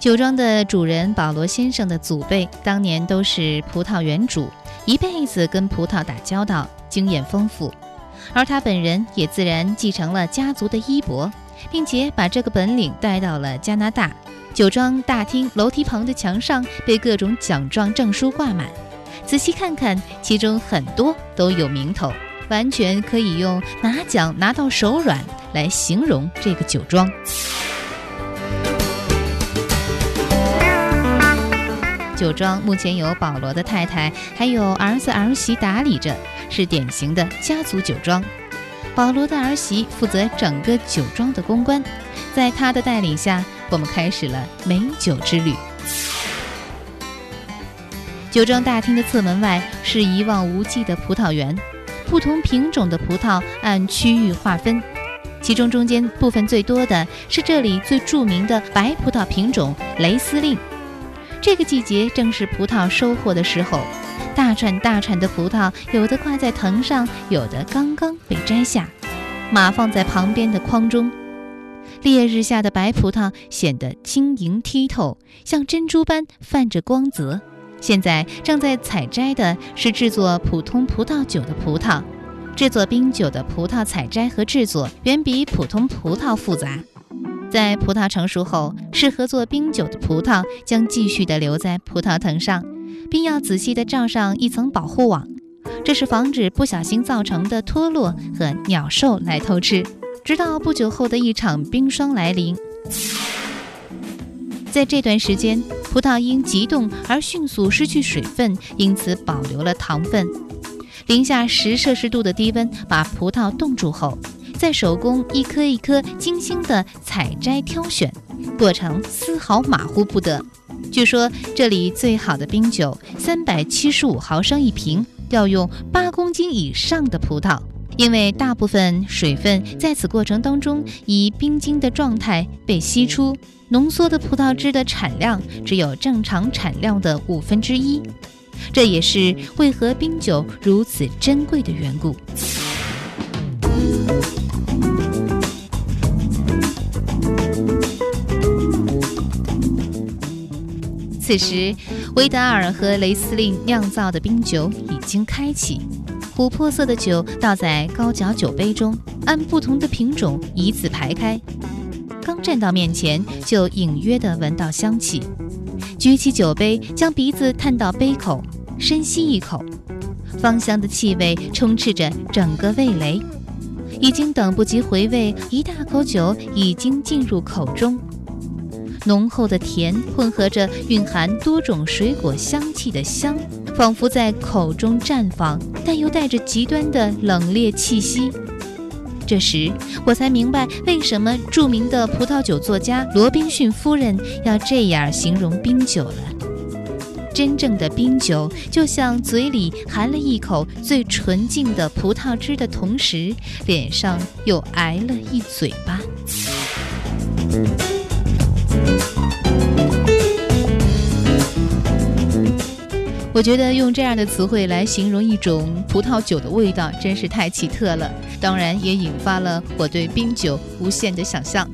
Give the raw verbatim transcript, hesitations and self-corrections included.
酒庄的主人保罗先生的祖辈当年都是葡萄园主，一辈子跟葡萄打交道，经验丰富。而他本人也自然继承了家族的衣钵，并且把这个本领带到了加拿大。酒庄大厅楼梯旁的墙上被各种奖状证书挂满，仔细看看，其中很多都有名头，完全可以用拿奖拿到手软来形容这个酒庄。酒庄目前由保罗的太太还有儿子儿媳打理着，是典型的家族酒庄。保罗的儿媳负责整个酒庄的公关，在他的带领下，我们开始了美酒之旅。酒庄大厅的侧门外是一望无际的葡萄园，不同品种的葡萄按区域划分，其中中间部分最多的是这里最著名的白葡萄品种雷司令。这个季节正是葡萄收获的时候，大串大串的葡萄，有的挂在藤上，有的刚刚被摘下，码放在旁边的筐中。烈日下的白葡萄显得晶莹剔透，像珍珠般泛着光泽。现在正在采摘的是制作普通葡萄酒的葡萄，制作冰酒的葡萄采摘和制作远比普通葡萄复杂。在葡萄成熟后，适合做冰酒的葡萄将继续地留在葡萄藤上，并要仔细地罩上一层保护网，这是防止不小心造成的脱落和鸟兽来偷吃，直到不久后的一场冰霜来临。在这段时间，葡萄因急冻而迅速失去水分，因此保留了糖分。零下十摄氏度的低温把葡萄冻住后，再手工一颗一颗精心的采摘挑选，过程丝毫马虎不得。据说这里最好的冰酒三百七十五毫升一瓶，要用八公斤以上的葡萄，因为大部分水分在此过程当中以冰晶的状态被析出。浓缩的葡萄汁的产量只有正常产量的五分之一，这也是为何冰酒如此珍贵的缘故。此时，维达尔和雷司令酿造的冰酒已经开启，琥珀色的酒倒在高脚酒杯中，按不同的品种依次排开。刚站到面前，就隐约地闻到香气，举起酒杯，将鼻子探到杯口，深吸一口，芳香的气味充斥着整个味蕾，已经等不及回味，一大口酒已经进入口中。浓厚的甜混合着蕴含多种水果香气的香，仿佛在口中绽放，但又带着极端的冷冽气息。这时我才明白，为什么著名的葡萄酒作家罗宾逊夫人要这样形容冰酒了。真正的冰酒就像嘴里含了一口最纯净的葡萄汁的同时，脸上又挨了一嘴巴。我觉得用这样的词汇来形容一种葡萄酒的味道真是太奇特了，当然也引发了我对冰酒无限的想象。